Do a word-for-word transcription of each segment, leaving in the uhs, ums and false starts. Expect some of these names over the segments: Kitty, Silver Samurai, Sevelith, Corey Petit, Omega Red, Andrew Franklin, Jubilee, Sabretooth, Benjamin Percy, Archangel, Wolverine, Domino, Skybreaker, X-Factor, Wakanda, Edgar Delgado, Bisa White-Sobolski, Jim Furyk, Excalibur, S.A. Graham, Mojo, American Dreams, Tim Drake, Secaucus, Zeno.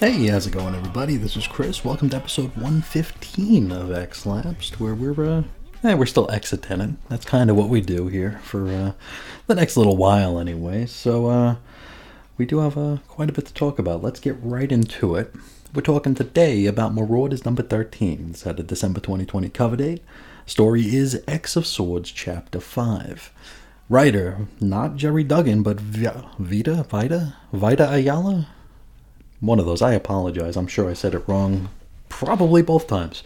Hey, how's it going, everybody? This is Chris. Welcome to episode one fifteen of X-Lapsed, where we're, uh, eh, we're still X-attendant. That's kind of what we do here for, uh, the next little while, anyway. So, uh, we do have, uh, quite a bit to talk about. Let's get right into it. We're talking today about Marauders number thirteen. It's had a December twenty twenty cover date. Story is X of Swords, Chapter five. Writer, not Jerry Duggan, but Vita, Vita, Vita Ayala? One of those. I apologize. I'm sure I said it wrong probably both times.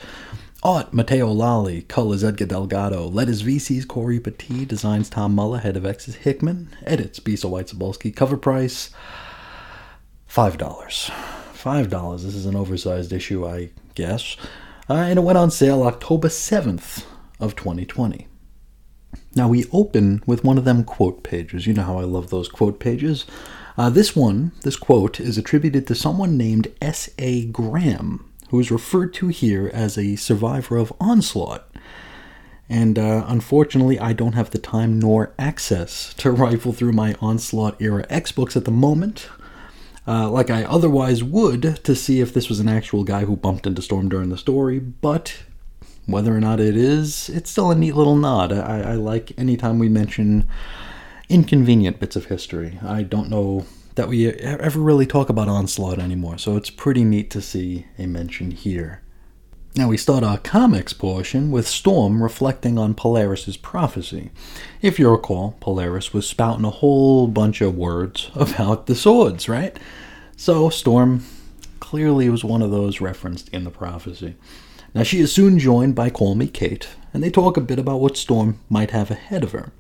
Art, Matteo Lally. Colors, Edgar Delgado. Letters, V Cs, Corey Petit. Designs, Tom Muller. Head of X's, Hickman. Edits, Bisa White-Sobolski. Cover price, five dollars. five dollars. This is an oversized issue, I guess. Uh, and it went on sale October seventh of twenty twenty. Now, we open with one of them quote pages. You know how I love those quote pages. Uh, this one, this quote, is attributed to someone named S A Graham, who is referred to here as a survivor of Onslaught. And uh, unfortunately, I don't have the time nor access to rifle through my Onslaught-era X-books at the moment, uh, like I otherwise would, to see if this was an actual guy who bumped into Storm during the story, but whether or not it is, it's still a neat little nod. I, I like any time we mention inconvenient bits of history. I don't know that we ever really talk about Onslaught anymore, so it's pretty neat to see a mention here. Now we start our comics portion with Storm reflecting on Polaris's prophecy. If you recall, Polaris was spouting a whole bunch of words about the swords, right? So Storm clearly was one of those referenced in the prophecy. Now she is soon joined by Call Me Kate, and they talk a bit about what Storm might have ahead of her.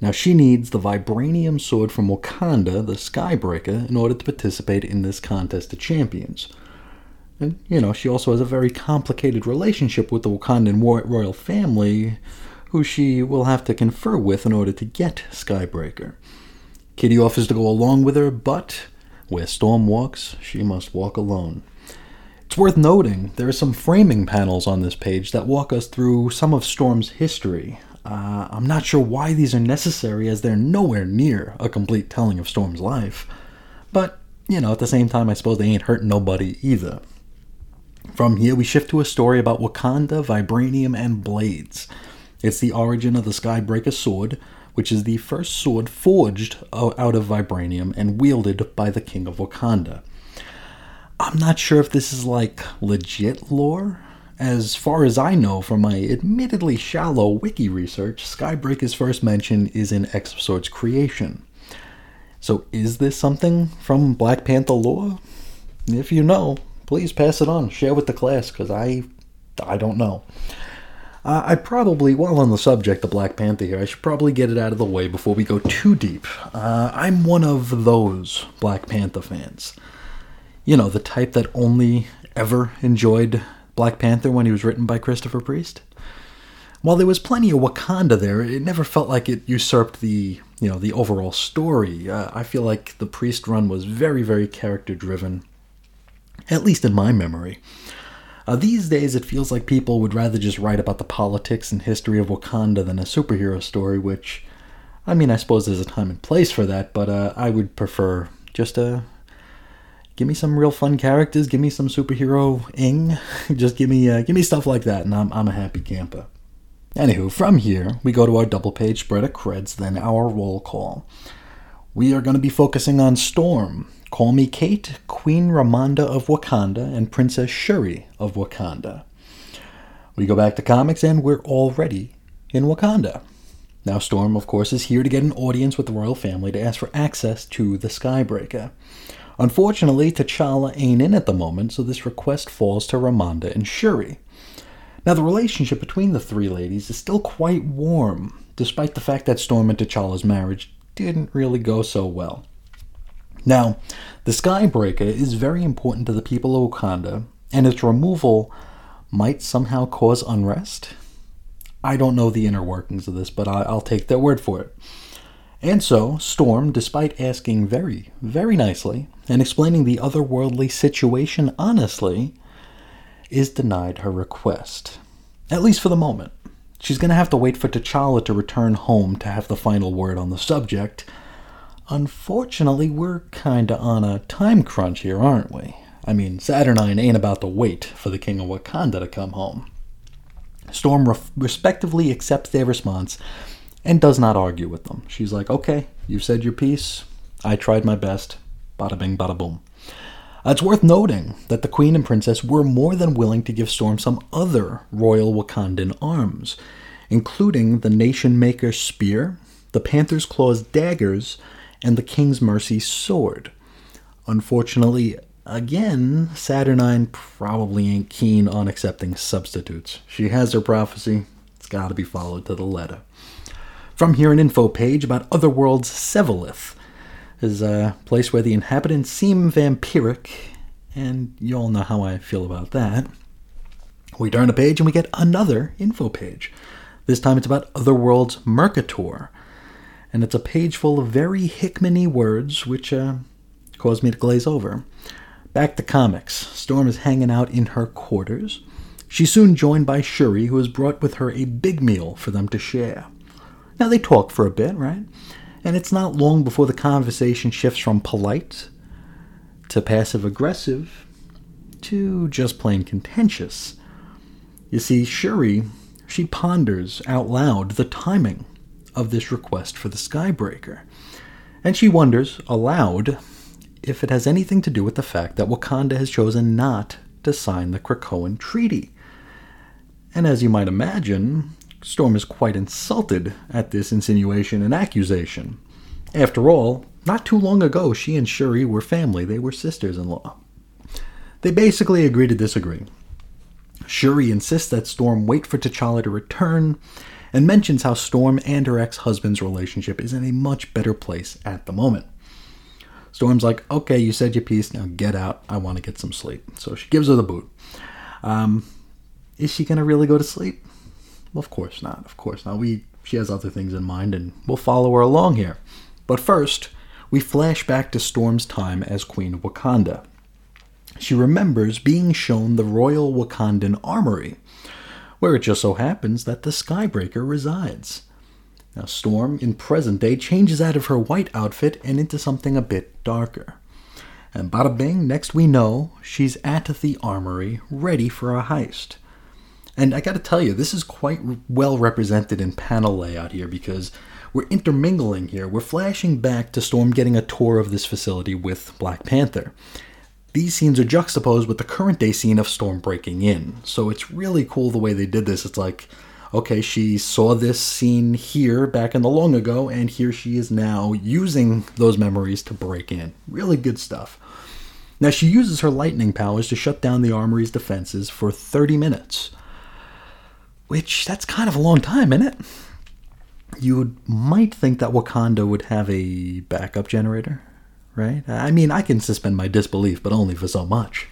Now, she needs the vibranium sword from Wakanda, the Skybreaker, in order to participate in this contest of champions. And, you know, she also has a very complicated relationship with the Wakandan royal family, who she will have to confer with in order to get Skybreaker. Kitty offers to go along with her, but where Storm walks, she must walk alone. It's worth noting, there are some framing panels on this page that walk us through some of Storm's history. Uh, I'm not sure why these are necessary, as they're nowhere near a complete telling of Storm's life. But, you know, at the same time, I suppose they ain't hurting nobody either. From here, we shift to a story about Wakanda, vibranium, and blades. It's the origin of the Skybreaker sword, which is the first sword forged out of vibranium and wielded by the King of Wakanda. I'm not sure if this is, like, legit lore. As far as I know from my admittedly shallow wiki research, Skybreaker's first mention is in X of Swords Creation. So is this something from Black Panther lore? If you know, please pass it on. Share with the class, because I, I don't know. Uh, I probably, while on the subject of Black Panther here, I should probably get it out of the way before we go too deep. Uh, I'm one of those Black Panther fans. You know, the type that only ever enjoyed Black Panther when he was written by Christopher Priest. While there was plenty of Wakanda there, it never felt like it usurped the, you know, the overall story. Uh, I feel like the Priest run was very, very character-driven, at least in my memory. Uh, these days, it feels like people would rather just write about the politics and history of Wakanda than a superhero story, which, I mean, I suppose there's a time and place for that, but uh, I would prefer just a... Give me some real fun characters. Give me some superhero-ing. Just give me uh, give me stuff like that, and I'm I'm a happy camper. Anywho, from here, we go to our double-page spread of creds, then our roll call. We are going to be focusing on Storm, Call Me Kate, Queen Ramonda of Wakanda, and Princess Shuri of Wakanda. We go back to comics, and we're already in Wakanda. Now Storm, of course, is here to get an audience with the royal family to ask for access to the Skybreaker. Unfortunately, T'Challa ain't in at the moment, so this request falls to Ramonda and Shuri. Now, the relationship between the three ladies is still quite warm, despite the fact that Storm and T'Challa's marriage didn't really go so well. Now, the Skybreaker is very important to the people of Wakanda, and its removal might somehow cause unrest? I don't know the inner workings of this, but I'll take their word for it. And so, Storm, despite asking very, very nicely and explaining the otherworldly situation honestly, is denied her request. At least for the moment. She's going to have to wait for T'Challa to return home to have the final word on the subject. Unfortunately, we're kind of on a time crunch here, aren't we? I mean, Saturnyne ain't about to wait for the King of Wakanda to come home. Storm re- respectively accepts their response and does not argue with them. She's like, okay, you said your piece. I tried my best. Bada bing, bada boom. Uh, it's worth noting that the Queen and Princess were more than willing to give Storm some other royal Wakandan arms, including the Nation Maker Spear, the Panther's Claws Daggers, and the King's Mercy Sword. Unfortunately, again, Saturnyne probably ain't keen on accepting substitutes. She has her prophecy. It's got to be followed to the letter. From here, an info page about Otherworld's Sevelith. Is a place where the inhabitants seem vampiric, and you all know how I feel about that. We turn a page and we get another info page. This time it's about Otherworld's Mercator, and it's a page full of very Hickman-y words, which uh, caused me to glaze over. Back to comics. Storm is hanging out in her quarters. She's soon joined by Shuri, who has brought with her a big meal for them to share. Now, they talk for a bit, right? And it's not long before the conversation shifts from polite to passive-aggressive to just plain contentious. You see, Shuri, she ponders out loud the timing of this request for the Skybreaker. And she wonders, aloud, if it has anything to do with the fact that Wakanda has chosen not to sign the Krakoan Treaty. And as you might imagine, Storm is quite insulted at this insinuation and accusation. After all, not too long ago, she and Shuri were family. They were sisters-in-law. They basically agree to disagree. Shuri insists that Storm wait for T'Challa to return and mentions how Storm and her ex-husband's relationship is in a much better place at the moment. Storm's like, okay, you said your piece, now get out. I want to get some sleep. So she gives her the boot. Um, is she going to really go to sleep? Well, of course not, of course not. We, she has other things in mind, and we'll follow her along here. But first, we flash back to Storm's time as Queen of Wakanda. She remembers being shown the Royal Wakandan Armory, where it just so happens that the Skybreaker resides. Now, Storm, in present day, changes out of her white outfit and into something a bit darker. And bada bing, next we know, she's at the armory, ready for a heist. And I gotta tell you, this is quite well represented in panel layout here because we're intermingling here. We're flashing back to Storm getting a tour of this facility with Black Panther. These scenes are juxtaposed with the current day scene of Storm breaking in. So it's really cool the way they did this. It's like, okay, she saw this scene here back in the long ago, and here she is now using those memories to break in. Really good stuff. Now, she uses her lightning powers to shut down the armory's defenses for thirty minutes. Which, that's kind of a long time, isn't it? You might think that Wakanda would have a backup generator, right? I mean, I can suspend my disbelief, but only for so much.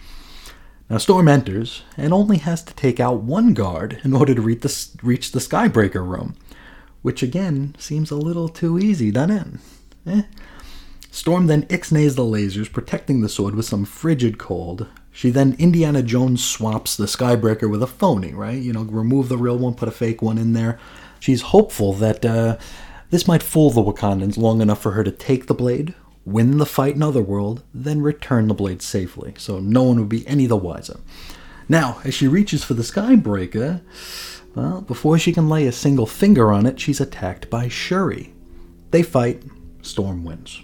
Now, Storm enters, and only has to take out one guard in order to reach the, reach the Skybreaker room. Which, again, seems a little too easy, doesn't it? Eh. Storm then ixnays the lasers, protecting the sword with some frigid cold. She then Indiana Jones swaps the Skybreaker with a phony, right? You know, remove the real one, put a fake one in there. She's hopeful that uh, this might fool the Wakandans long enough for her to take the blade, win the fight in Otherworld, then return the blade safely, so no one would be any the wiser. Now, as she reaches for the Skybreaker, well, before she can lay a single finger on it, she's attacked by Shuri. They fight, Storm wins.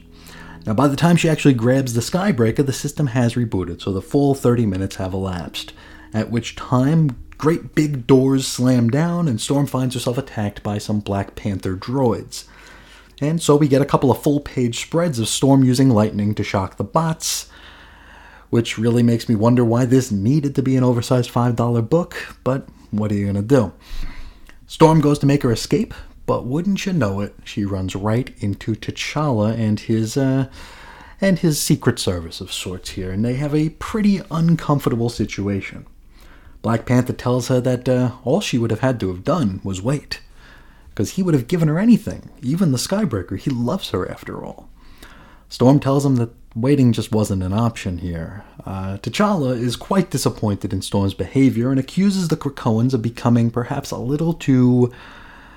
Now, by the time she actually grabs the Skybreaker, the system has rebooted, so the full thirty minutes have elapsed, at which time Great big doors slam down, and Storm finds herself attacked by some Black Panther droids. And so we get a couple of full-page spreads of Storm using lightning to shock the bots, which really makes me wonder why this needed to be an oversized five dollar book, but what are you going to do? Storm goes to make her escape, but wouldn't you know it, she runs right into T'Challa and his, uh, and his secret service of sorts here, and they have a pretty uncomfortable situation. Black Panther tells her that uh, all she would have had to have done was wait, because he would have given her anything, even the Skybreaker. He loves her, after all. Storm tells him that waiting just wasn't an option here. Uh, T'Challa is quite disappointed in Storm's behavior and accuses the Krakoans of becoming perhaps a little too,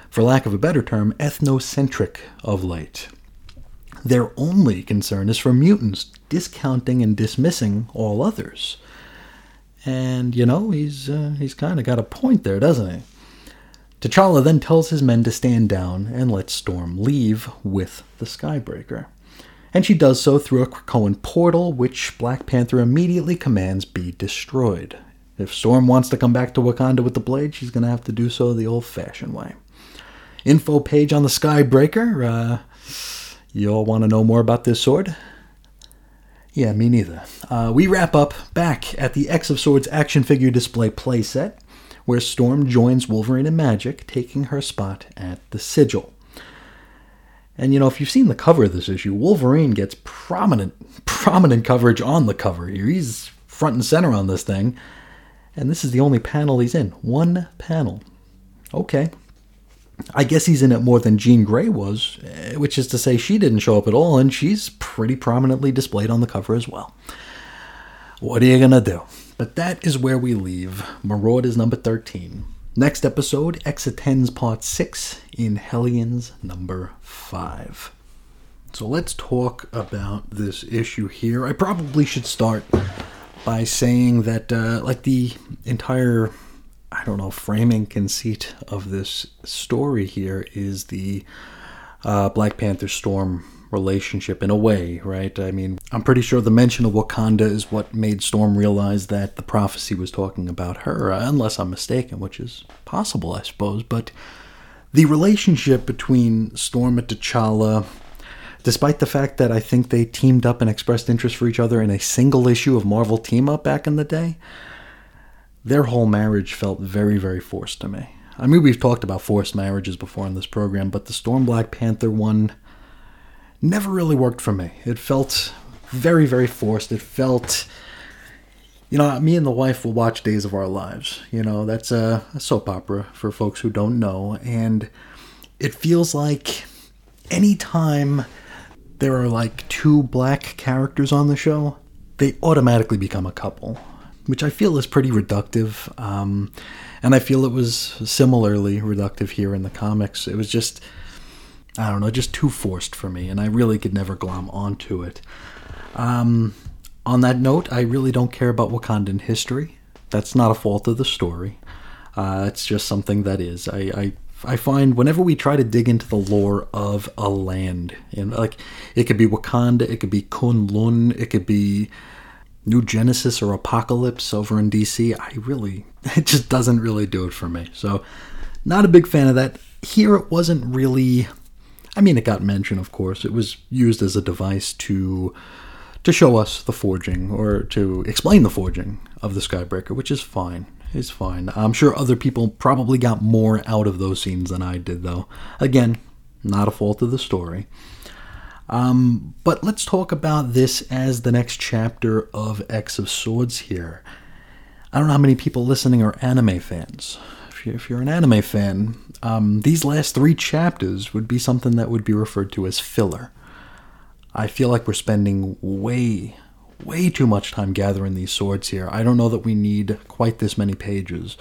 for lack of a better term, ethnocentric of late. Their only concern is for mutants, discounting and dismissing all others. And, you know, he's uh, he's kind of got a point there, doesn't he? T'Challa then tells his men to stand down and let Storm leave with the Skybreaker. And she does so through a Krakoan portal, which Black Panther immediately commands be destroyed. If Storm wants to come back to Wakanda with the blade, she's going to have to do so the old-fashioned way. Info page on the Skybreaker. Uh, you all want to know more about this sword? Yeah, me neither. Uh, we wrap up back at the X of Swords action figure display playset, where Storm joins Wolverine and Magic, taking her spot at the sigil. And, you know, if you've seen the cover of this issue, Wolverine gets prominent, prominent coverage on the cover here. He's front and center on this thing. And this is the only panel he's in. One panel. Okay. I guess he's in it more than Jean Grey was, which is to say she didn't show up at all, and she's pretty prominently displayed on the cover as well. What are you going to do? But that is where we leave Marauders number thirteen. Next episode, X attends part six in Hellions number five. So let's talk about this issue here. I probably should start by saying that, uh, like, the entire, I don't know, framing conceit of this story here is the uh, Black Panther Storm relationship in a way, right? I mean, I'm pretty sure the mention of Wakanda is what made Storm realize that the prophecy was talking about her, unless I'm mistaken, which is possible, I suppose. But the relationship between Storm and T'Challa, despite the fact that I think they teamed up and expressed interest for each other in a single issue of Marvel Team Up back in the day, their whole marriage felt very, very forced to me. I mean, we've talked about forced marriages before in this program, but the Storm Black Panther one never really worked for me. It felt very, very forced. It felt, you know, me and the wife will watch Days of Our Lives. You know, that's a, a soap opera for folks who don't know. And it feels like any time there are like two black characters on the show, they automatically become a couple, which I feel is pretty reductive. Um, and I feel it was similarly reductive here in the comics. It was just, I don't know, just too forced for me, and I really could never glom onto it. Um, on that note, I really don't care about Wakandan history. That's not a fault of the story. Uh, it's just something that is. I, I I find whenever we try to dig into the lore of a land, and like it could be Wakanda, it could be Kunlun, it could be New Genesis or Apocalypse over in D C, I really, it just doesn't really do it for me. So, not a big fan of that. Here it wasn't really. I mean, it got mentioned, of course. It was used as a device to to show us the forging, or to explain the forging of the Skybreaker, which is fine. It's fine. I'm sure other people probably got more out of those scenes than I did, though. Again, not a fault of the story. Um, but let's talk about this as the next chapter of X of Swords here. I don't know how many people listening are anime fans. If you're an anime fan, um, these last three chapters would be something that would be referred to as filler. I feel like we're spending way, way too much time gathering these swords here. I don't know that we need quite this many pages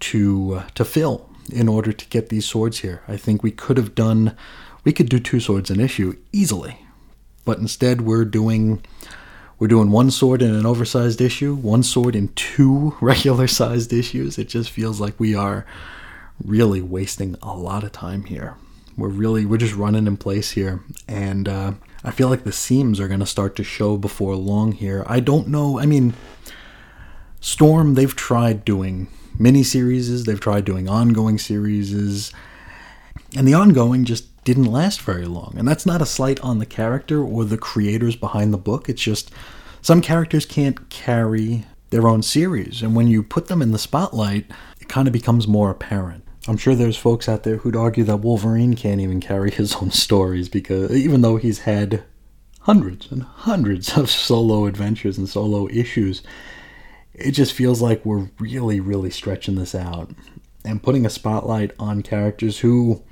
to uh, to fill in order to get these swords here. I think we could have done, we could do two swords an issue easily, but instead we're doing. We're doing one sword in an oversized issue, one sword in two regular-sized issues. It just feels like we are really wasting a lot of time here. We're really, we're just running in place here. And uh, I feel like the seams are going to start to show before long here. I don't know. I mean, Storm, they've tried doing mini-series, they've tried doing ongoing series, and the ongoing just didn't last very long. And that's not a slight on the character or the creators behind the book. It's just some characters can't carry their own series, and when you put them in the spotlight, it kind of becomes more apparent. I'm sure there's folks out there who'd argue that Wolverine can't even carry his own stories, because even though he's had hundreds and hundreds of solo adventures and solo issues, it just feels like we're really, really stretching this out. And putting a spotlight on characters who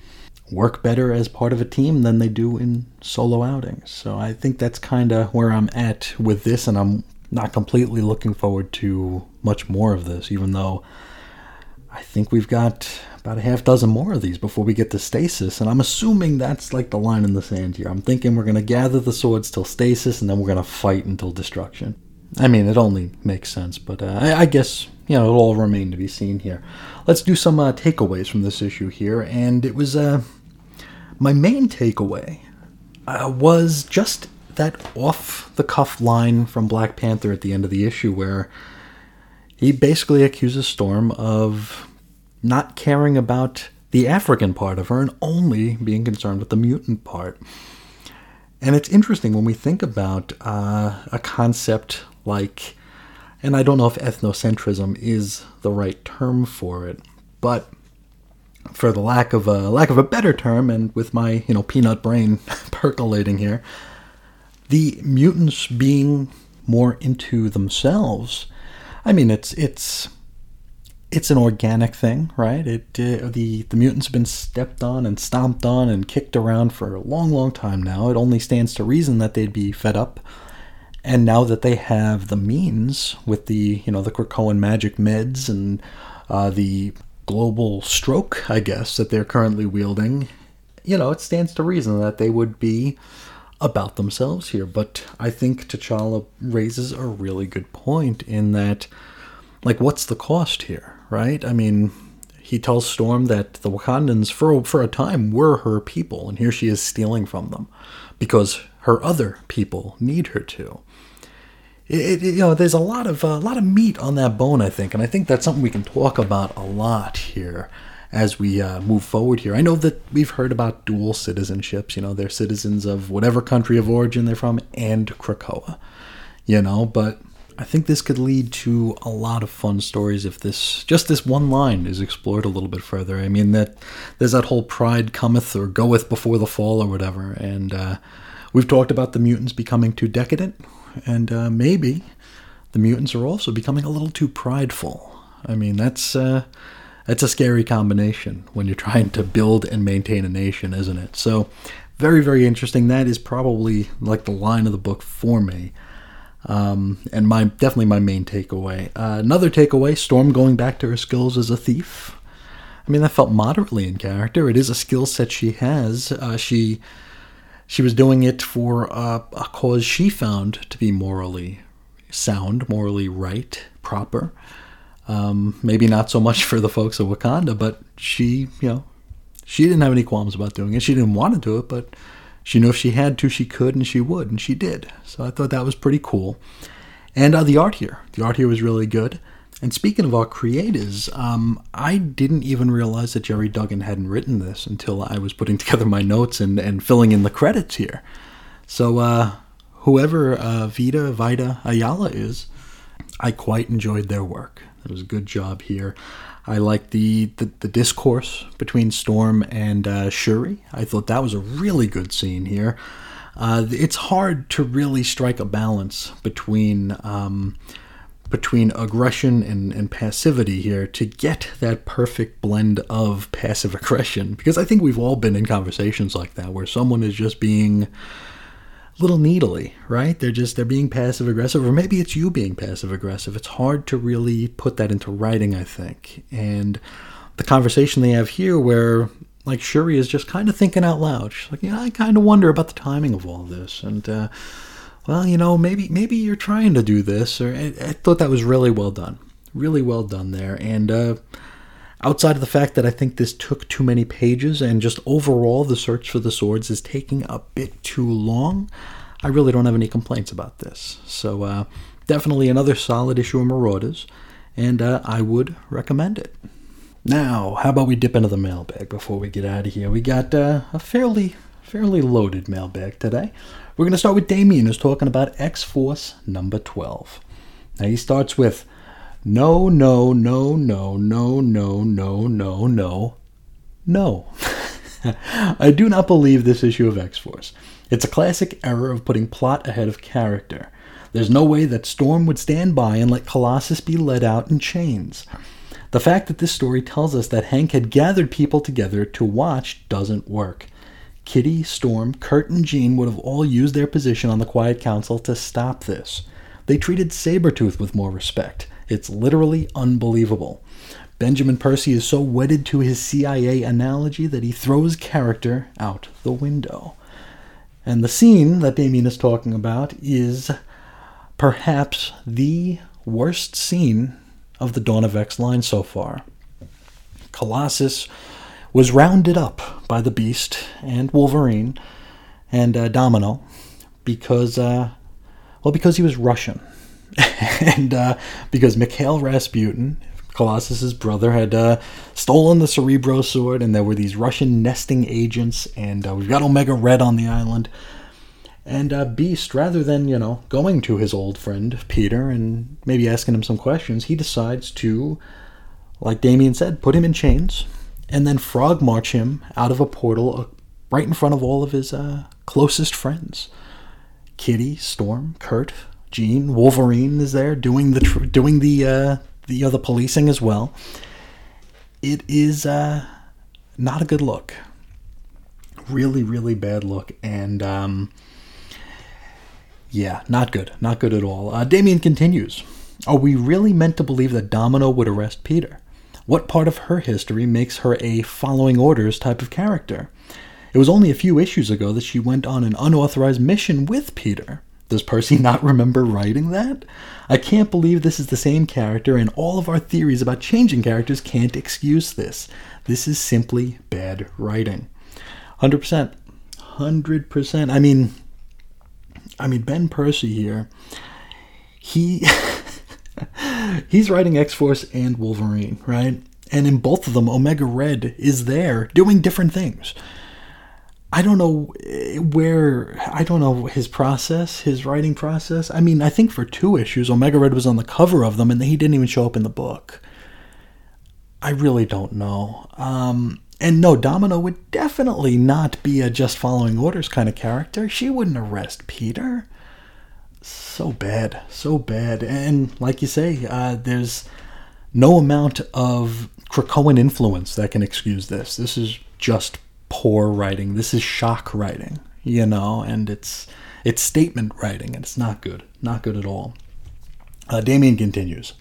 work better as part of a team than they do in solo outings. So I think that's kind of where I'm at with this, and I'm not completely looking forward to much more of this, even though I think we've got about a half dozen more of these before we get to Stasis, and I'm assuming that's like the line in the sand here. I'm thinking we're going to gather the swords till Stasis, and then we're going to fight until Destruction. I mean, it only makes sense, but uh, I, I guess, you know, it'll all remain to be seen here. Let's do some uh, takeaways from this issue here, and it was, uh, my main takeaway uh, was just that off-the-cuff line from Black Panther at the end of the issue where he basically accuses Storm of not caring about the African part of her and only being concerned with the mutant part. And it's interesting when we think about uh, a concept like, and I don't know if ethnocentrism is the right term for it, but for the lack of a lack of a better term, and with my, you know, peanut brain percolating here, the mutants being more into themselves. I mean, it's it's it's an organic thing, right? It uh, the the mutants have been stepped on and stomped on and kicked around for a long, long time now. It only stands to reason that they'd be fed up. And now that they have the means with the, you know, the Krakoan magic meds and uh, the global stroke, I guess, that they're currently wielding, you know, it stands to reason that they would be about themselves here. But I think T'Challa raises a really good point in that, like, what's the cost here, right? I mean, he tells Storm that the Wakandans, for, for a time, were her people, and here she is stealing from them because her other people need her to. It, it, you know, there's a lot of a uh, lot of meat on that bone, I think, and I think that's something we can talk about a lot here as we uh, move forward here. I know that we've heard about dual citizenships. You know, they're citizens of whatever country of origin they're from and Krakoa, you know, but I think this could lead to a lot of fun stories if this, just this one line is explored a little bit further. I mean, that there's that whole pride cometh or goeth before the fall or whatever, and uh, we've talked about the mutants becoming too decadent, and uh, maybe the mutants are also becoming a little too prideful. I mean, that's... Uh, That's a scary combination when you're trying to build and maintain a nation, isn't it? So, very, very interesting. That is probably like the line of the book for me. Um, and my definitely my main takeaway. Uh, another takeaway, Storm going back to her skills as a thief. I mean, that felt moderately in character. It is a skill set she has. Uh, she, she was doing it for a, a cause she found to be morally sound, morally right, proper. Um, maybe not so much for the folks of Wakanda, but she, you know, she didn't have any qualms about doing it. She didn't want to do it, but she knew if she had to, she could and she would, and she did. So I thought that was pretty cool. And uh, the art here. The art here was really good. And speaking of our creators, um, I didn't even realize that Jerry Duggan hadn't written this until I was putting together my notes and, and filling in the credits here. So uh, whoever uh, Vita, Vita Ayala is, I quite enjoyed their work. It was a good job here. I liked the, the, the discourse between Storm and uh, Shuri. I thought that was a really good scene here. Uh, it's hard to really strike a balance between um, between aggression and, and passivity here to get that perfect blend of passive aggression. Because I think we've all been in conversations like that where someone is just being little needly, right? They're just, they're being passive-aggressive, or maybe it's you being passive-aggressive. It's hard to really put that into writing, I think. And the conversation they have here where, like, Shuri is just kind of thinking out loud. She's like, yeah, I kind of wonder about the timing of all this. And, uh, well, you know, maybe maybe you're trying to do this. Or I, I thought that was really well done. Really well done there. And uh, outside of the fact that I think this took too many pages and just overall the search for the swords is taking a bit too long, I really don't have any complaints about this. So uh, definitely another solid issue of Marauders. and uh, I would recommend it. Now, how about we dip into the mailbag before we get out of here? We got uh, a fairly fairly loaded mailbag today. We're going to start with Damien, who's talking about X-Force number twelve. Now, he starts with, no, no, no, no, no, no, no, no, no, no. I do not believe this issue of X-Force. It's a classic error of putting plot ahead of character. There's no way that Storm would stand by and let Colossus be led out in chains. The fact that this story tells us that Hank had gathered people together to watch doesn't work. Kitty, Storm, Kurt, and Jean would have all used their position on the Quiet Council to stop this. They treated Sabretooth with more respect. It's literally unbelievable. Benjamin Percy is so wedded to his C I A analogy that he throws character out the window. And the scene that Damien is talking about is perhaps the worst scene of the Dawn of X line so far. Colossus was rounded up by the Beast and Wolverine and uh, Domino because, uh, well, because he was Russian. and uh, because Mikhail Rasputin, Colossus's brother, had uh, stolen the Cerebro sword, and there were these Russian nesting agents, and uh, we've got Omega Red on the island. And uh, Beast, rather than, you know, going to his old friend, Peter, and maybe asking him some questions, he decides to, like Damien said, put him in chains and then frog march him out of a portal uh, right in front of all of his uh, closest friends. Kitty, Storm, Kurt, Jean, Wolverine is there doing the, tr- doing the uh, the, you know, the policing as well. It is uh, not a good look. Really, really bad look. And... Um, Yeah, not good. Not good at all. Uh, Damien continues. Are we really meant to believe that Domino would arrest Peter? What part of her history makes her a following orders type of character? It was only a few issues ago that she went on an unauthorized mission with Peter. Does Percy not remember writing that? I can't believe this is the same character, and all of our theories about changing characters can't excuse this. This is simply bad writing. one hundred percent. one hundred percent. I mean... I mean, Ben Percy here, he he's writing X-Force and Wolverine, right? And in both of them, Omega Red is there doing different things. I don't know where, I don't know his process, his writing process. I mean, I think for two issues, Omega Red was on the cover of them, and he didn't even show up in the book. I really don't know. Um... And no, Domino would definitely not be a just following orders kind of character. She wouldn't arrest Peter. So bad. So bad. And like you say, uh, there's no amount of Krakoan influence that can excuse this. This is just poor writing. This is shock writing, you know, and it's it's statement writing, and it's not good. Not good at all. Uh, Damien continues.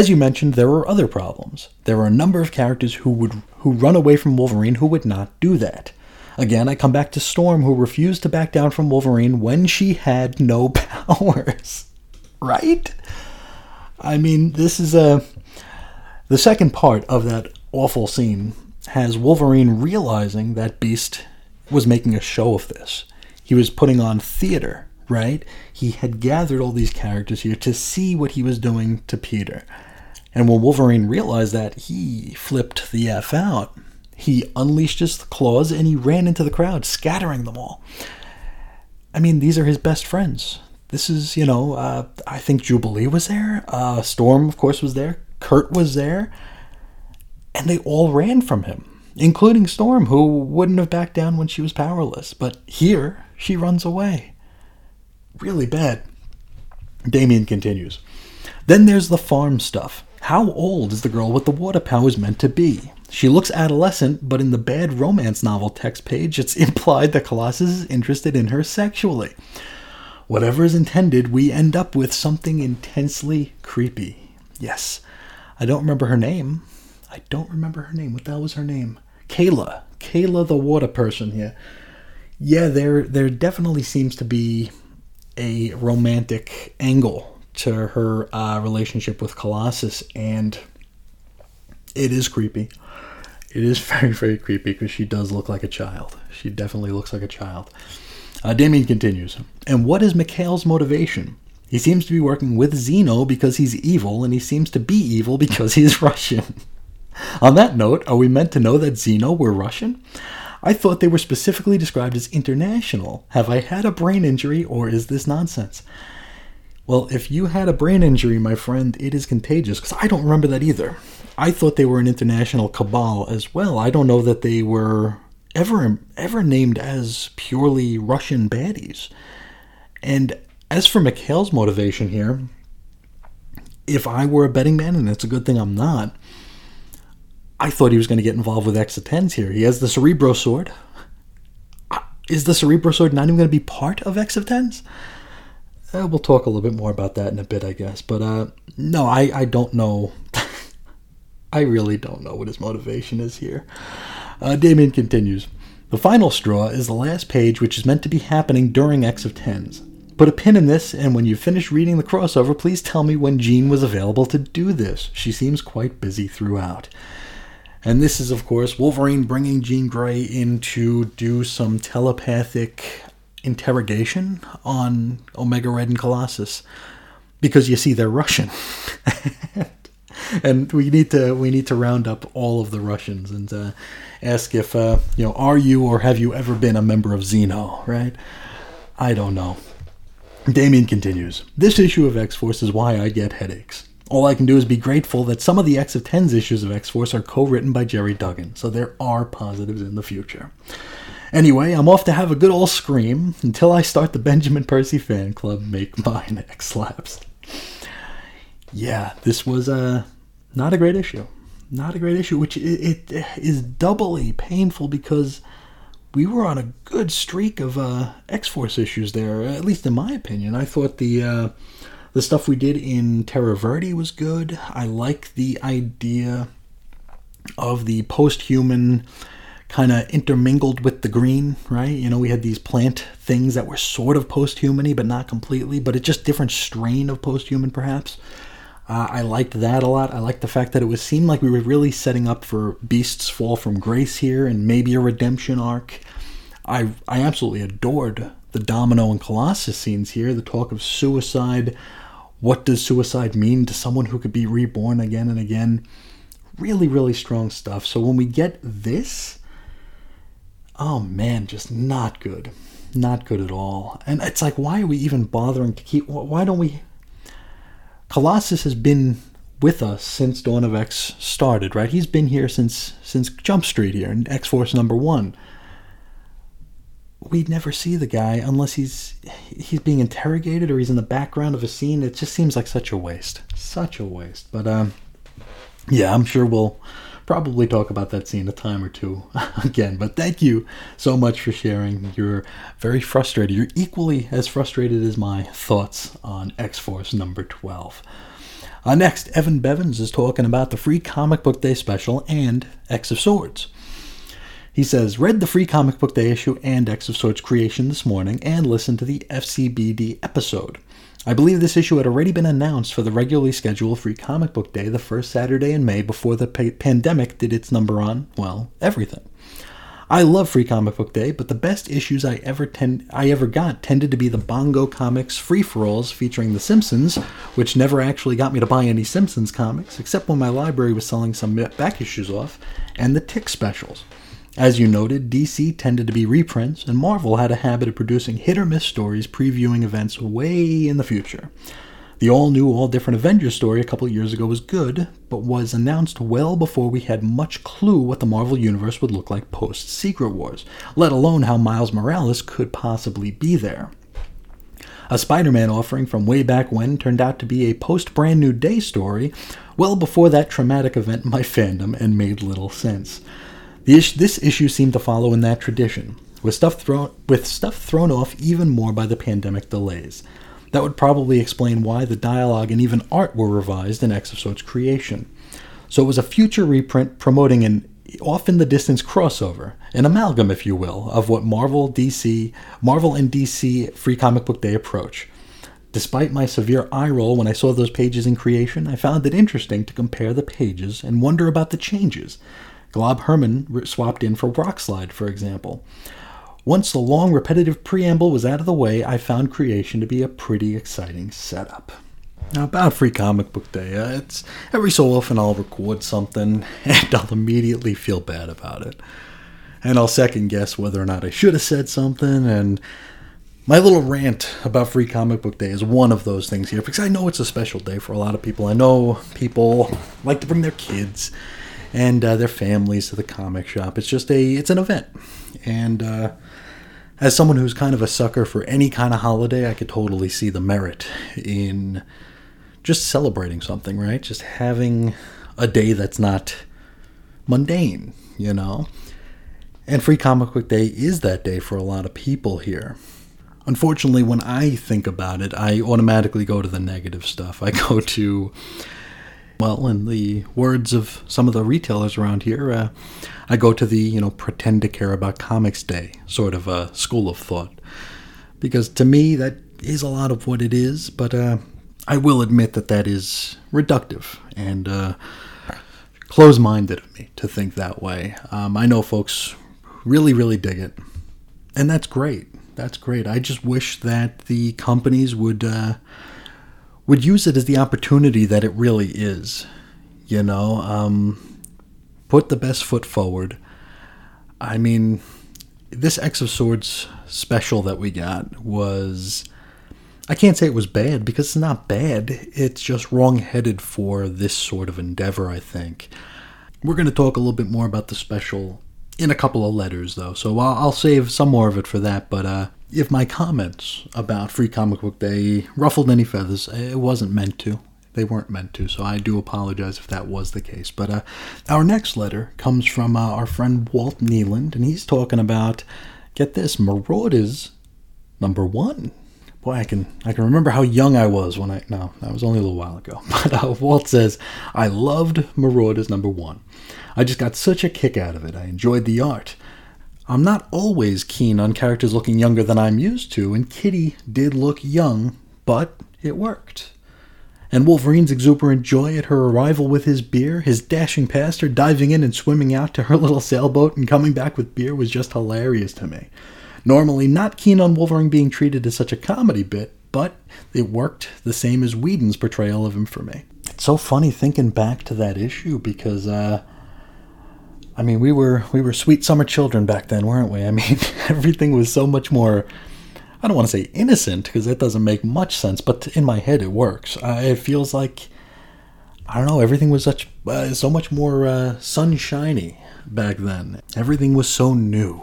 As you mentioned, there are other problems. There are a number of characters who would who run away from Wolverine who would not do that. Again, I come back to Storm, who refused to back down from Wolverine when she had no powers. Right? I mean, this is a... The second part of that awful scene has Wolverine realizing that Beast was making a show of this. He was putting on theater. Right? He had gathered all these characters here to see what he was doing to Peter. And when Wolverine realized that, he flipped the F out. He unleashed his claws and he ran into the crowd, scattering them all. I mean, these are his best friends. This is, you know, uh, I think Jubilee was there. Uh, Storm, of course, was there. Kurt was there. And they all ran from him, including Storm, who wouldn't have backed down when she was powerless. But here, she runs away. Really bad. Damien continues. Then there's the farm stuff. How old is the girl with the water powers meant to be? She looks adolescent, but in the bad romance novel text page, it's implied that Colossus is interested in her sexually. Whatever is intended, we end up with something intensely creepy. Yes. I don't remember her name. I don't remember her name. What the hell was her name? Kayla. Kayla the water person here. Yeah, there, there definitely seems to be a romantic angle to her uh, relationship with Colossus, and it is creepy. It is very, very creepy because she does look like a child. She definitely looks like a child. Uh, Damien continues. And what is Mikhail's motivation? He seems to be working with Zeno because he's evil, and he seems to be evil because he's Russian. On that note, are we meant to know that Zeno were Russian? I thought they were specifically described as international. Have I had a brain injury, or is this nonsense? Well, if you had a brain injury, my friend, it is contagious, because I don't remember that either. I thought they were an international cabal as well. I don't know that they were ever, ever named as purely Russian baddies. And as for Mikhail's motivation here, if I were a betting man, and it's a good thing I'm not, I thought he was going to get involved with X of Tens here. He has the Cerebro Sword. Is the Cerebro Sword not even going to be part of X of Tens? Uh, we'll talk a little bit more about that in a bit, I guess. But uh, no, I, I don't know. I really don't know what his motivation is here. Uh, Damien continues. The final straw is the last page, which is meant to be happening during X of Tens. Put a pin in this, and when you finish reading the crossover, please tell me when Jean was available to do this. She seems quite busy throughout. And this is, of course, Wolverine bringing Jean Grey in to do some telepathic interrogation on Omega Red and Colossus, because you see they're Russian, and we need to we need to round up all of the Russians and uh, ask if uh, you know, are you or have you ever been a member of Xeno? Right? I don't know. Damien continues. This issue of X-Force is why I get headaches. All I can do is be grateful that some of the X of Tens issues of X-Force are co-written by Jerry Duggan, so there are positives in the future. Anyway, I'm off to have a good old scream until I start the Benjamin Percy fan club, make mine X-Lapsed. Yeah, this was uh, not a great issue. Not a great issue, which it, it is doubly painful because we were on a good streak of uh, X-Force issues there, at least in my opinion. I thought the... Uh, The stuff we did in Terra Verde was good. I like the idea of the post-human kind of intermingled with the green, right? You know, we had these plant things that were sort of post-human-y, but not completely. But it's just different strain of post-human, perhaps. Uh, I liked that a lot. I liked the fact that it was seemed like we were really setting up for Beast's fall from grace here and maybe a redemption arc. I I absolutely adored the Domino and Colossus scenes here, the talk of suicide. What does suicide mean to someone who could be reborn again and again? Really, really strong stuff. So when we get this, oh man, just not good. Not good at all. And it's like, why are we even bothering to keep... Why don't we... Colossus has been with us since Dawn of X started, right? He's been here since since Jump Street here in X-Force number one. We'd never see the guy unless he's he's being interrogated or he's in the background of a scene. It just seems like such a waste. Such a waste. But, um, yeah, I'm sure we'll probably talk about that scene a time or two again. But thank you so much for sharing. You're very frustrated. You're equally as frustrated as my thoughts on X-Force number twelve. Uh, next, Evan Bevins is talking about the free comic book day special and X of Swords. He says, read the free comic book day issue and X of Swords creation this morning and listened to the F C B D episode. I believe this issue had already been announced for the regularly scheduled free comic book day the first Saturday in May before the pa- pandemic did its number on, well, everything. I love free comic book day, but the best issues I ever ten- I ever got tended to be the Bongo Comics free-for-alls featuring The Simpsons, which never actually got me to buy any Simpsons comics, except when my library was selling some back issues off, and the Tick specials. As you noted, D C tended to be reprints, and Marvel had a habit of producing hit-or-miss stories previewing events way in the future. The all-new, all-different Avengers story a couple years ago was good, but was announced well before we had much clue what the Marvel Universe would look like post-Secret Wars, let alone how Miles Morales could possibly be there. A Spider-Man offering from way back when turned out to be a post-Brand New Day story well before that traumatic event in my fandom and made little sense. The is- this issue seemed to follow in that tradition, with stuff thrown with stuff thrown off even more by the pandemic delays. That would probably explain why the dialogue and even art were revised in X of Swords creation. So it was a future reprint promoting an off-in-the-distance crossover, an amalgam, if you will, of what Marvel D C Marvel and D C Free Comic Book Day approach. Despite my severe eye roll when I saw those pages in creation, I found it interesting to compare the pages and wonder about the changes. Glob Herman swapped in for Rockslide, for example. Once the long, repetitive preamble was out of the way, I found creation to be a pretty exciting setup. Now, about Free Comic Book Day, uh, it's every so often I'll record something and I'll immediately feel bad about it. And I'll second guess whether or not I should have said something, and my little rant about Free Comic Book Day is one of those things here, because I know it's a special day for a lot of people. I know people like to bring their kids and uh, their families to the comic shop. It's just a, it's an event. And uh, as someone who's kind of a sucker for any kind of holiday, I could totally see the merit in just celebrating something, right? Just having a day that's not mundane, you know? And Free Comic Book Day is that day for a lot of people here. Unfortunately, when I think about it, I automatically go to the negative stuff. I go to... Well, in the words of some of the retailers around here, uh, I go to the, you know, pretend to care about comics day sort of a school of thought. Because to me, that is a lot of what it is, but uh, I will admit that that is reductive and uh, close-minded of me to think that way. Um, I know folks really, really dig it, and that's great. That's great. I just wish that the companies would... Uh, would use it as the opportunity that it really is, you know, um, put the best foot forward. I mean, this X of Swords special that we got was, I can't say it was bad, because it's not bad, it's just wrong-headed for this sort of endeavor, I think. We're going to talk a little bit more about the special in a couple of letters, though, so I'll, I'll save some more of it for that, but, uh, if my comments about Free Comic Book Day ruffled any feathers, it wasn't meant to. They weren't meant to, so I do apologize if that was the case. But uh, our next letter comes from uh, our friend Walt Nealand, and he's talking about, get this, Marauders number one. Boy, I can I can remember how young I was when I... No, that was only a little while ago. But uh, Walt says, I loved Marauders number one. I just got such a kick out of it. I enjoyed the art. I'm not always keen on characters looking younger than I'm used to, and Kitty did look young, but it worked. And Wolverine's exuberant joy at her arrival with his beer, his dashing past her, diving in and swimming out to her little sailboat, and coming back with beer was just hilarious to me. Normally not keen on Wolverine being treated as such a comedy bit, but it worked the same as Whedon's portrayal of him for me. It's so funny thinking back to that issue, because, uh... I mean, we were we were sweet summer children back then, weren't we? I mean, everything was so much more, I don't want to say innocent, because that doesn't make much sense, but in my head it works. Uh, it feels like, I don't know, everything was such uh, so much more uh, sunshiny back then. Everything was so new.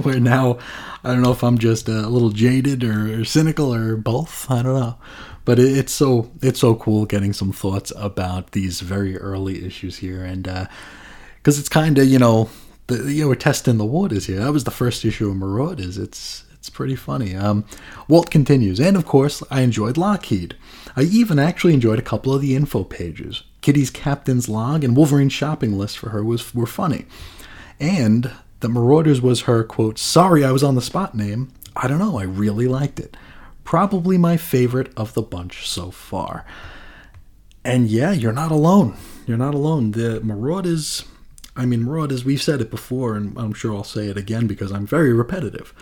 Where now, I don't know if I'm just a little jaded or, or cynical or both, I don't know. But it, it's so it's so cool getting some thoughts about these very early issues here, and... uh Because it's kind of, you know, the, you know, we're testing the waters here. That was the first issue of Marauders. It's it's pretty funny. Um, Walt continues, and of course, I enjoyed Lockheed. I even actually enjoyed a couple of the info pages. Kitty's captain's log and Wolverine's shopping list for her was were funny. And that Marauders was her, quote, sorry I was on the spot name. I don't know, I really liked it. Probably my favorite of the bunch so far. And yeah, you're not alone. You're not alone. The Marauders... I mean, Marauders, we've said it before, and I'm sure I'll say it again because I'm very repetitive,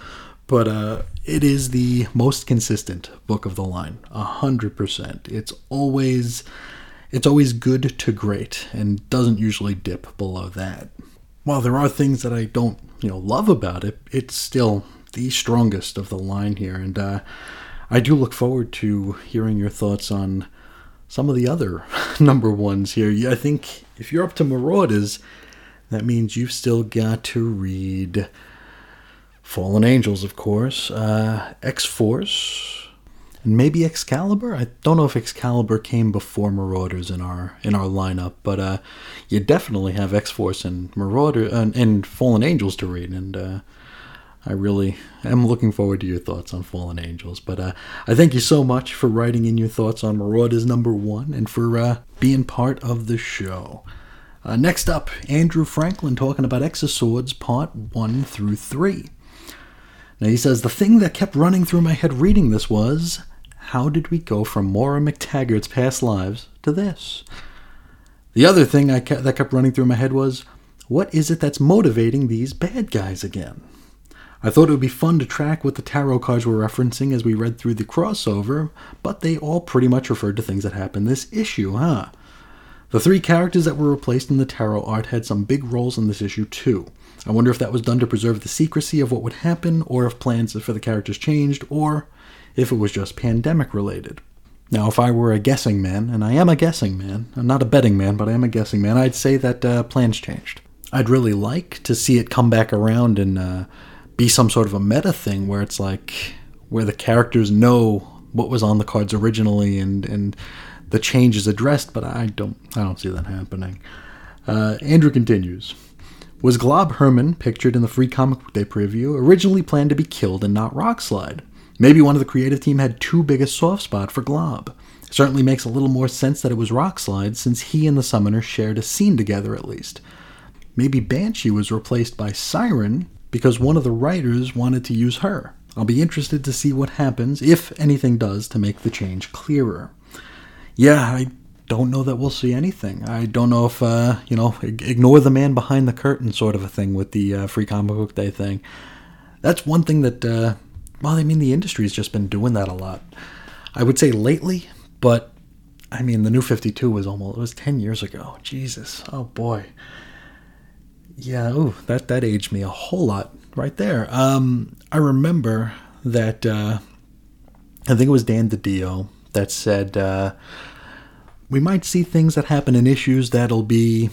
but uh, it is the most consistent book of the line, one hundred percent. It's always, it's always good to great, and doesn't usually dip below that. While there are things that I don't, you know, love about it, it's still the strongest of the line here, and uh, I do look forward to hearing your thoughts on some of the other number ones here. Yeah, I think if you're up to Marauders... that means you've still got to read Fallen Angels, of course, uh, X-Force, and maybe Excalibur. I don't know if Excalibur came before Marauders in our in our lineup, but uh, you definitely have X-Force and Marauder uh, and Fallen Angels to read, and uh, I really am looking forward to your thoughts on Fallen Angels. But uh, I thank you so much for writing in your thoughts on Marauders number one and for uh, being part of the show. Uh, next up, Andrew Franklin talking about X of Swords part one through three. Now he says, the thing that kept running through my head reading this was, how did we go from Maura McTaggart's past lives to this? The other thing I kept, that kept running through my head was, what is it that's motivating these bad guys again? I thought it would be fun to track what the tarot cards were referencing as we read through the crossover, but they all pretty much referred to things that happened this issue, huh? The three characters that were replaced in the tarot art had some big roles in this issue too. I wonder if that was done to preserve the secrecy of what would happen, or if plans for the characters changed, or if it was just pandemic related. Now, if I were a guessing man, and I am a guessing man, I'm not a betting man, but I am a guessing man, I'd say that uh, plans changed. I'd really like to see it come back around and uh, be some sort of a meta thing where it's like, where the characters know what was on the cards originally and, and the change is addressed, but I don't, I don't see that happening. Uh, Andrew continues. Was Glob Herman, pictured in the free comic book day preview, originally planned to be killed and not Rockslide? Maybe one of the creative team had too big a soft spot for Glob. It certainly makes a little more sense that it was Rockslide, since he and the Summoner shared a scene together at least. Maybe Banshee was replaced by Siren because one of the writers wanted to use her. I'll be interested to see what happens, if anything does, to make the change clearer. Yeah, I don't know that we'll see anything. I don't know if, uh, you know, ignore the man behind the curtain sort of a thing with the uh, Free Comic Book Day thing. That's one thing that, uh, well, I mean, the industry's just been doing that a lot. I would say lately, but, I mean, the New fifty-two was almost, it was ten years ago. Jesus, oh boy. Yeah, ooh, that, that aged me a whole lot right there. Um, I remember that, uh, I think it was Dan DiDio that said, uh, we might see things that happen in issues that'll be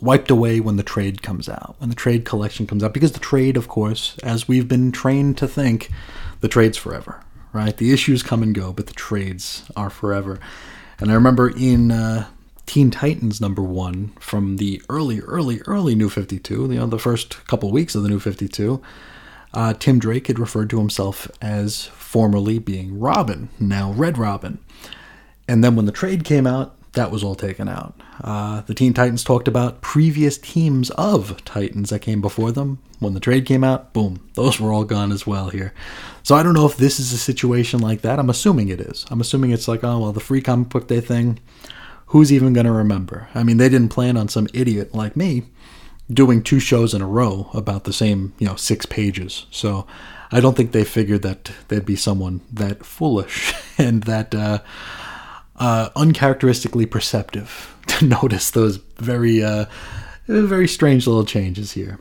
wiped away when the trade comes out, when the trade collection comes out. Because the trade, of course, as we've been trained to think, the trade's forever, right? The issues come and go, but the trades are forever. And I remember in... Uh, Teen Titans number one from the early, early, early New fifty-two, you know, the first couple weeks of the New fifty-two, uh, Tim Drake had referred to himself as formerly being Robin, now Red Robin. And then when the trade came out, that was all taken out. Uh, the Teen Titans talked about previous teams of Titans that came before them. When the trade came out, boom, those were all gone as well here. So I don't know if this is a situation like that. I'm assuming it is. I'm assuming it's like, oh, well, the Free Comic Book Day thing. Who's even going to remember? I mean, they didn't plan on some idiot like me doing two shows in a row about the same, you know, six pages. So I don't think they figured that there'd be someone that foolish and that uh, uh, uncharacteristically perceptive to notice those very, uh, very strange little changes here.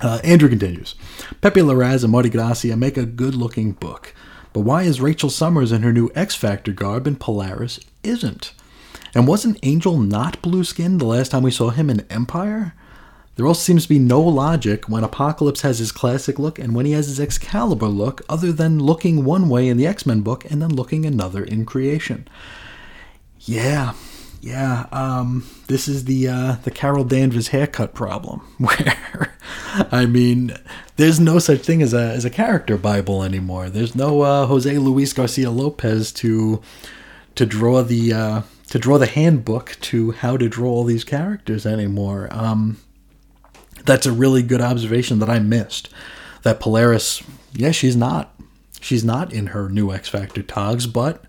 Uh, Andrew continues. Pepe Larraz and Marty Gracia make a good-looking book. But why is Rachel Summers in her new X-Factor garb and Polaris isn't? And wasn't Angel not blue-skinned the last time we saw him in Empire? There also seems to be no logic when Apocalypse has his classic look and when he has his Excalibur look, other than looking one way in the X-Men book and then looking another in Creation. Yeah, yeah, um, this is the uh, the Carol Danvers haircut problem, where, I mean, there's no such thing as a, as a character Bible anymore. There's no uh, Jose Luis Garcia Lopez to, to draw the... Uh, to draw the handbook to how to draw all these characters anymore. Um, that's a really good observation that I missed. That Polaris, yeah, she's not. She's not in her new X-Factor togs, but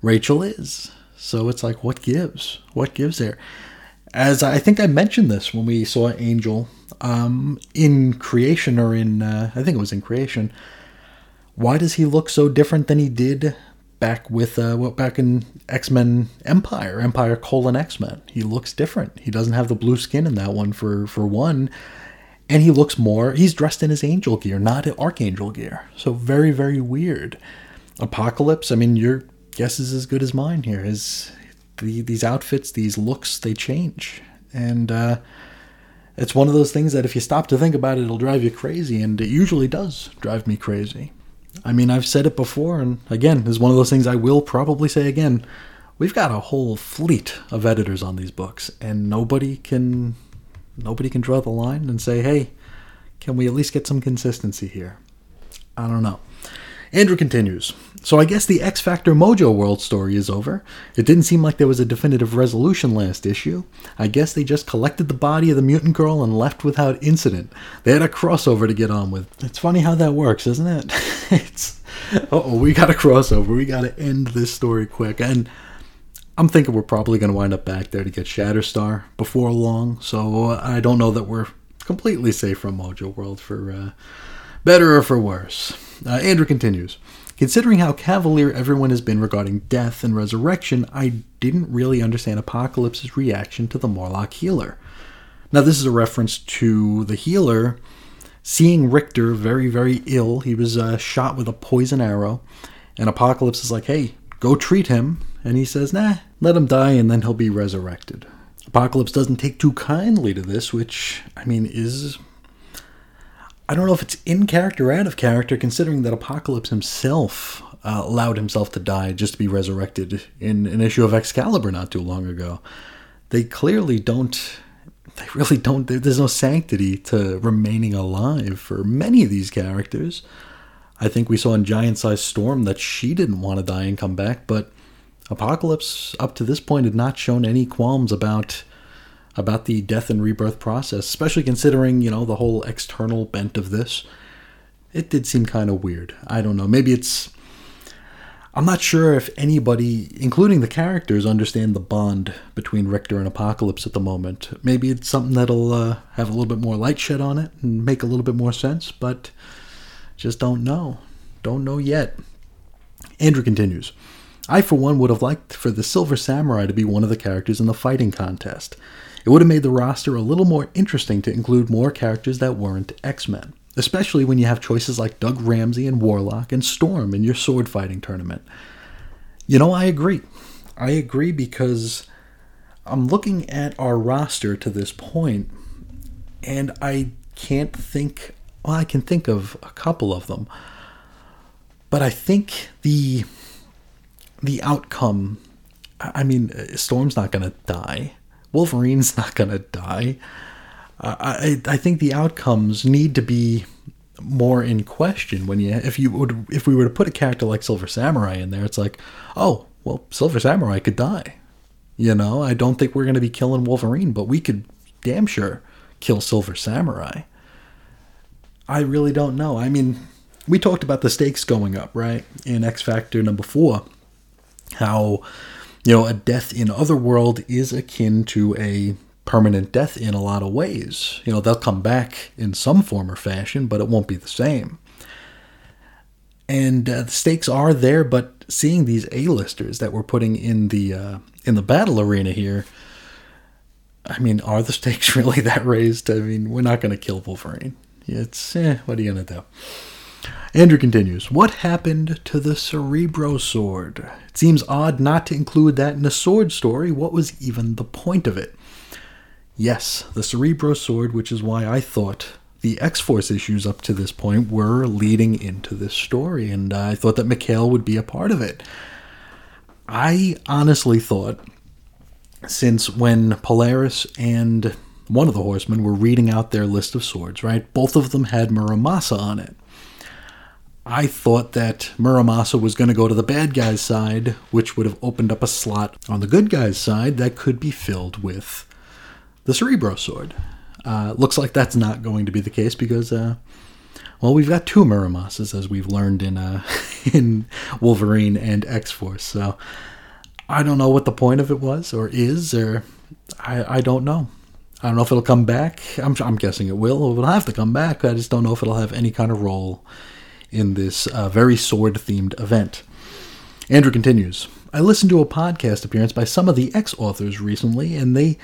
Rachel is. So it's like, what gives? What gives there? As I think I mentioned this when we saw Angel um, in Creation, or in, uh, I think it was in Creation. Why does he look so different than he did back with uh, well, back in X-Men Empire, Empire colon X-Men? He looks different. He doesn't have the blue skin in that one for, for one. And he looks more, he's dressed in his angel gear, not in archangel gear. So very, very weird. Apocalypse, I mean, your guess is as good as mine here. Is the, these outfits, these looks, they change. And uh, it's one of those things that if you stop to think about it, it'll drive you crazy. And it usually does drive me crazy. I mean, I've said it before, and again, is one of those things I will probably say again. We've got a whole fleet of editors on these books, and nobody can nobody can draw the line and say, hey, can we at least get some consistency here? I don't know. Andrew continues. So I guess the X-Factor Mojo World story is over. It didn't seem like there was a definitive resolution last issue. I guess they just collected the body of the mutant girl and left without incident. They had a crossover to get on with. It's funny how that works, isn't it? It's, uh-oh, we got a crossover. We got to end this story quick. And I'm thinking we're probably going to wind up back there to get Shatterstar before long. So I don't know that we're completely safe from Mojo World for... Uh, better or for worse. Uh, Andrew continues, considering how cavalier everyone has been regarding death and resurrection, I didn't really understand Apocalypse's reaction to the Morlock healer. Now, this is a reference to the healer seeing Richter very, very ill. He was uh, shot with a poison arrow, and Apocalypse is like, hey, go treat him. And he says, nah, let him die, and then he'll be resurrected. Apocalypse doesn't take too kindly to this, which, I mean, is... I don't know if it's in character or out of character, considering that Apocalypse himself uh, allowed himself to die just to be resurrected in an issue of Excalibur not too long ago. They clearly don't... They really don't... There's no sanctity to remaining alive for many of these characters. I think we saw in Giant-Sized Storm that she didn't want to die and come back, but Apocalypse, up to this point, had not shown any qualms about about the death and rebirth process, especially considering, you know, the whole external bent of this. It did seem kind of weird. I don't know. Maybe it's... I'm not sure if anybody, including the characters, understand the bond between Richter and Apocalypse at the moment. Maybe it's something that'll uh, have a little bit more light shed on it and make a little bit more sense, but just don't know. Don't know yet. Andrew continues. I, for one, would have liked for the Silver Samurai to be one of the characters in the fighting contest. It would have made the roster a little more interesting to include more characters that weren't X-Men, especially when you have choices like Doug Ramsey and Warlock and Storm in your sword fighting tournament. You know, I agree. I agree because I'm looking at our roster to this point, and I can't think... Well, I can think of a couple of them. But I think the... The outcome, I mean, Storm's not going to die. Wolverine's not going to die. Uh, I I think the outcomes need to be more in question when you if you would if we were to put a character like Silver Samurai in there, it's like, oh well, Silver Samurai could die. You know, I don't think we're going to be killing Wolverine, but we could damn sure kill Silver Samurai. I really don't know. I mean, we talked about the stakes going up, right, in X-Factor number four. How, you know, a death in Otherworld is akin to a permanent death in a lot of ways. You know, they'll come back in some form or fashion, but it won't be the same. And uh, the stakes are there, but seeing these A-listers that we're putting in the uh, in the battle arena here, I mean, are the stakes really that raised? I mean, we're not going to kill Wolverine. It's, eh, what are you going to do? Andrew continues, what happened to the Cerebro sword? It seems odd not to include that in a sword story. What was even the point of it? Yes, the Cerebro sword, which is why I thought the X-Force issues up to this point were leading into this story, and I thought that Mikhail would be a part of it. I honestly thought, since when Polaris and one of the Horsemen were reading out their list of swords, right, both of them had Muramasa on it. I thought that Muramasa was going to go to the bad guy's side, which would have opened up a slot on the good guy's side that could be filled with the Cerebro sword. Uh, looks like that's not going to be the case because, uh, well, we've got two Muramasas, as we've learned in uh, in Wolverine and X-Force. So I don't know what the point of it was or is, or I, I don't know. I don't know if it'll come back. I'm, I'm guessing it will. Or it'll have to come back. I just don't know if it'll have any kind of role in this uh, very sword-themed event. Andrew continues, I listened to a podcast appearance by some of the X authors recently, and they,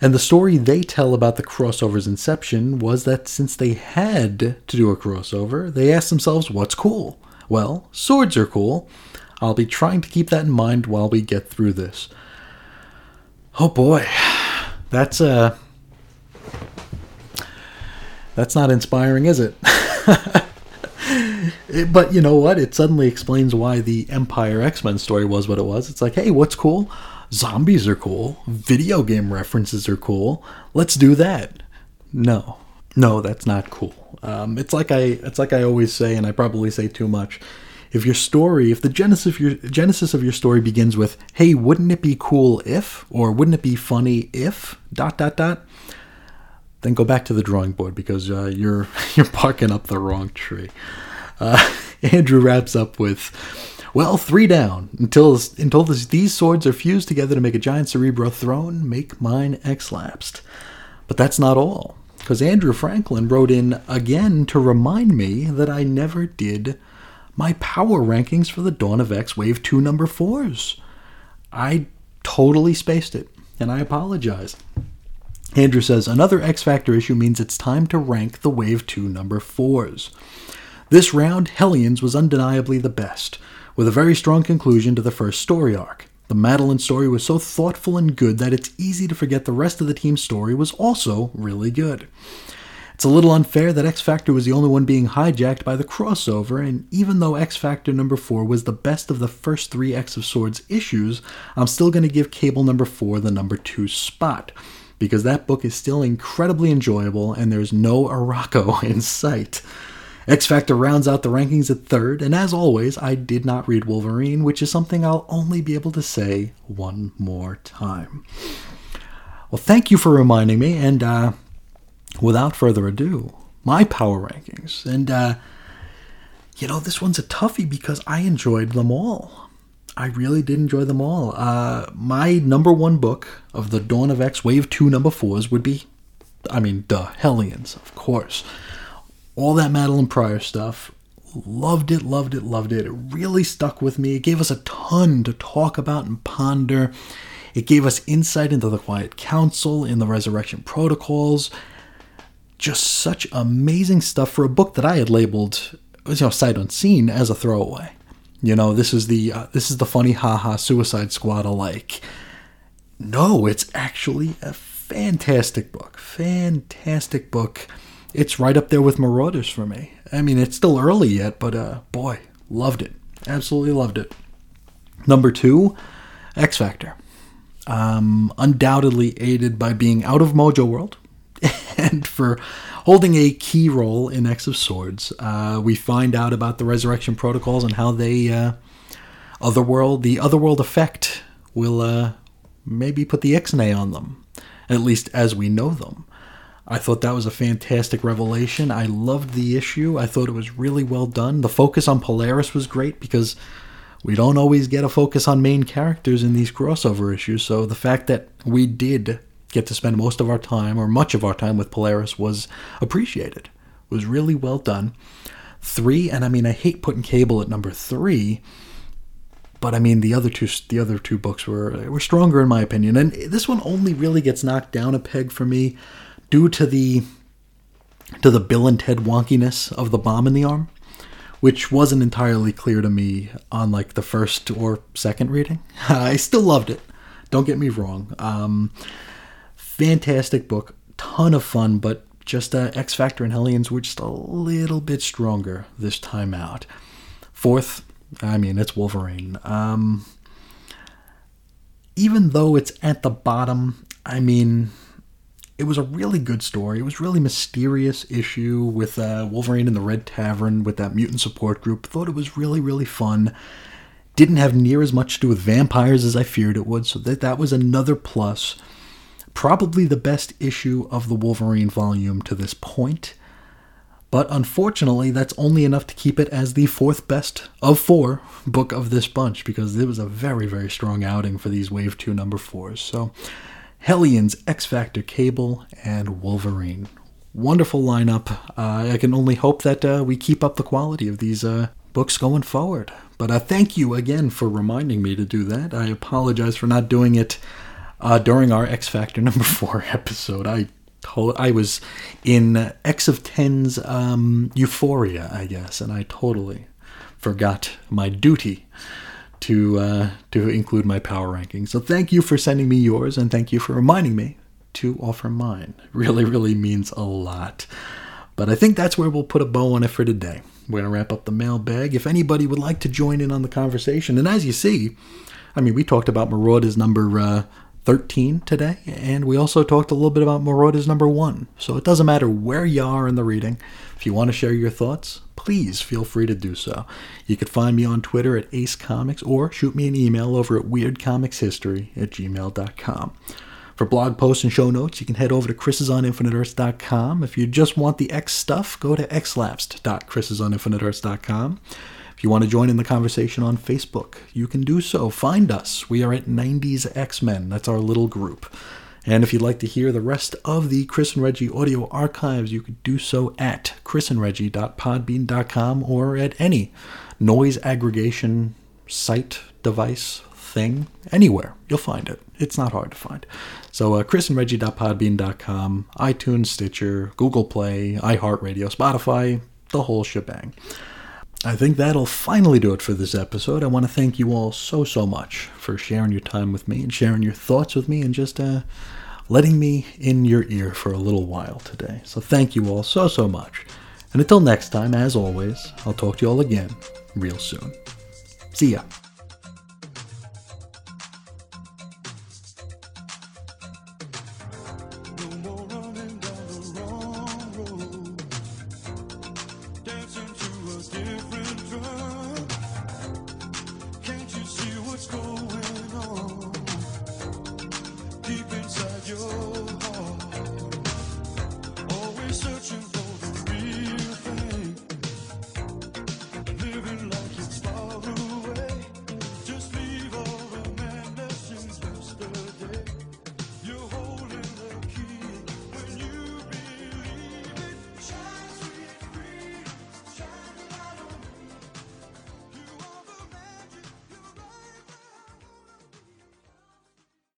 and the story they tell about the crossover's inception was that since they had to do a crossover, they asked themselves, what's cool? Well, swords are cool. I'll be trying to keep that in mind while we get through this. Oh boy, that's, uh, that's not inspiring, is it? But you know what? It suddenly explains why the Empire X-Men story was what it was. It's like, hey, what's cool? Zombies are cool. Video game references are cool. Let's do that. No. No, that's not cool. Um, it's like I it's like I always say, and I probably say too much. If your story, if the genesis of your, genesis of your story begins with, hey, wouldn't it be cool if, or wouldn't it be funny if, dot, dot, dot, then go back to the drawing board because uh, you're you're barking up the wrong tree. Uh, Andrew wraps up with, well, three down. Until until this, these swords are fused together to make a giant Cerebro throne, make mine X-Lapsed. But that's not all. Because Andrew Franklin wrote in again to remind me that I never did my power rankings for the Dawn of X Wave two number fours. I totally spaced it, and I apologize. Andrew says, another X-Factor issue means it's time to rank the Wave two number fours. This round, Hellions was undeniably the best, with a very strong conclusion to the first story arc. The Madeline story was so thoughtful and good that it's easy to forget the rest of the team's story was also really good. It's a little unfair that X-Factor was the only one being hijacked by the crossover, and even though X-Factor number four was the best of the first three X of Swords issues, I'm still going to give Cable number four the number two spot, because that book is still incredibly enjoyable and there's no Araco in sight. X-Factor rounds out the rankings at third, and as always, I did not read Wolverine, which is something I'll only be able to say one more time. Well, thank you for reminding me, and uh, without further ado, my power rankings. And, uh, you know, this one's a toughie because I enjoyed them all. I really did enjoy them all. Uh, my number one book of the Dawn of X Wave two number fours would be, I mean, duh, Hellions, of course. All that Madeline Pryor stuff, loved it, loved it, loved it. It really stuck with me. It gave us a ton to talk about and ponder. It gave us insight into the Quiet Council, in the Resurrection Protocols. Just such amazing stuff for a book that I had labeled, you know, sight unseen as a throwaway. You know, this is the uh, this is the funny haha Suicide Squad alike. No, it's actually a fantastic book. Fantastic book. It's right up there with Marauders for me. I mean, it's still early yet, but uh, boy, loved it. Absolutely loved it. Number two, X-Factor. Um, undoubtedly aided by being out of Mojo World and for holding a key role in X of Swords. Uh, we find out about the Resurrection Protocols and how they, uh, Otherworld, the Otherworld effect will uh, maybe put the X-nay on them, at least as we know them. I thought that was a fantastic revelation. I loved the issue. I thought it was really well done. The focus on Polaris was great because we don't always get a focus on main characters in these crossover issues. So the fact that we did get to spend most of our time or much of our time with Polaris was appreciated. It was really well done. Three, and I mean, I hate putting Cable at number three, but I mean, the other two the other two books were were stronger in my opinion. And this one only really gets knocked down a peg for me due to the to the Bill and Ted wonkiness of the bomb in the arm, which wasn't entirely clear to me on like the first or second reading. I still loved it. Don't get me wrong. Um, fantastic book, ton of fun, but just uh, X Factor and Hellions were just a little bit stronger this time out. Fourth, I mean, it's Wolverine. Um, even though it's at the bottom, I mean, it was a really good story. It was a really mysterious issue with uh, Wolverine in the Red Tavern with that mutant support group. Thought it was really, really fun. Didn't have near as much to do with vampires as I feared it would, so that, that was another plus. Probably the best issue of the Wolverine volume to this point. But unfortunately, that's only enough to keep it as the fourth best of four book of this bunch, because it was a very, very strong outing for these Wave two number fours. So Hellions, X-Factor, Cable, and Wolverine. Wonderful lineup. Uh, I can only hope that uh, we keep up the quality of these uh, books going forward. But uh, thank you again for reminding me to do that. I apologize for not doing it uh, during our X-Factor number four episode. I to- I was in X of Ten's um, euphoria, I guess, and I totally forgot my duty to uh, to include my power ranking. So thank you for sending me yours, and thank you for reminding me to offer mine. Really, really means a lot. But I think that's where we'll put a bow on it for today. We're going to wrap up the mailbag. If anybody would like to join in on the conversation, and as you see, I mean, we talked about Marauders number uh, thirteen today, and we also talked a little bit about Marauders number one. So it doesn't matter where you are in the reading. If you want to share your thoughts, please feel free to do so. You can find me on Twitter at Ace Comics, or shoot me an email over at weirdcomicshistory at gmail dot com. For blog posts and show notes, you can head over to chrises on infinite earths dot com. If you just want the X stuff, go to x lapsed dot chrises on infinite earths dot com. If you want to join in the conversation on Facebook, you can do so. Find us. We are at nineties X-Men. That's our little group. And if you'd like to hear the rest of the Chris and Reggie audio archives, you can do so at chris and reggie dot podbean dot com or at any noise aggregation site, device, thing, anywhere. You'll find it. It's not hard to find. So uh, chris and reggie dot podbean dot com, iTunes, Stitcher, Google Play, iHeartRadio, Spotify, the whole shebang. I think that'll finally do it for this episode. I want to thank you all so, so much for sharing your time with me and sharing your thoughts with me and just uh, letting me in your ear for a little while today. So thank you all so, so much. And until next time, as always, I'll talk to you all again real soon. See ya. Different drugs.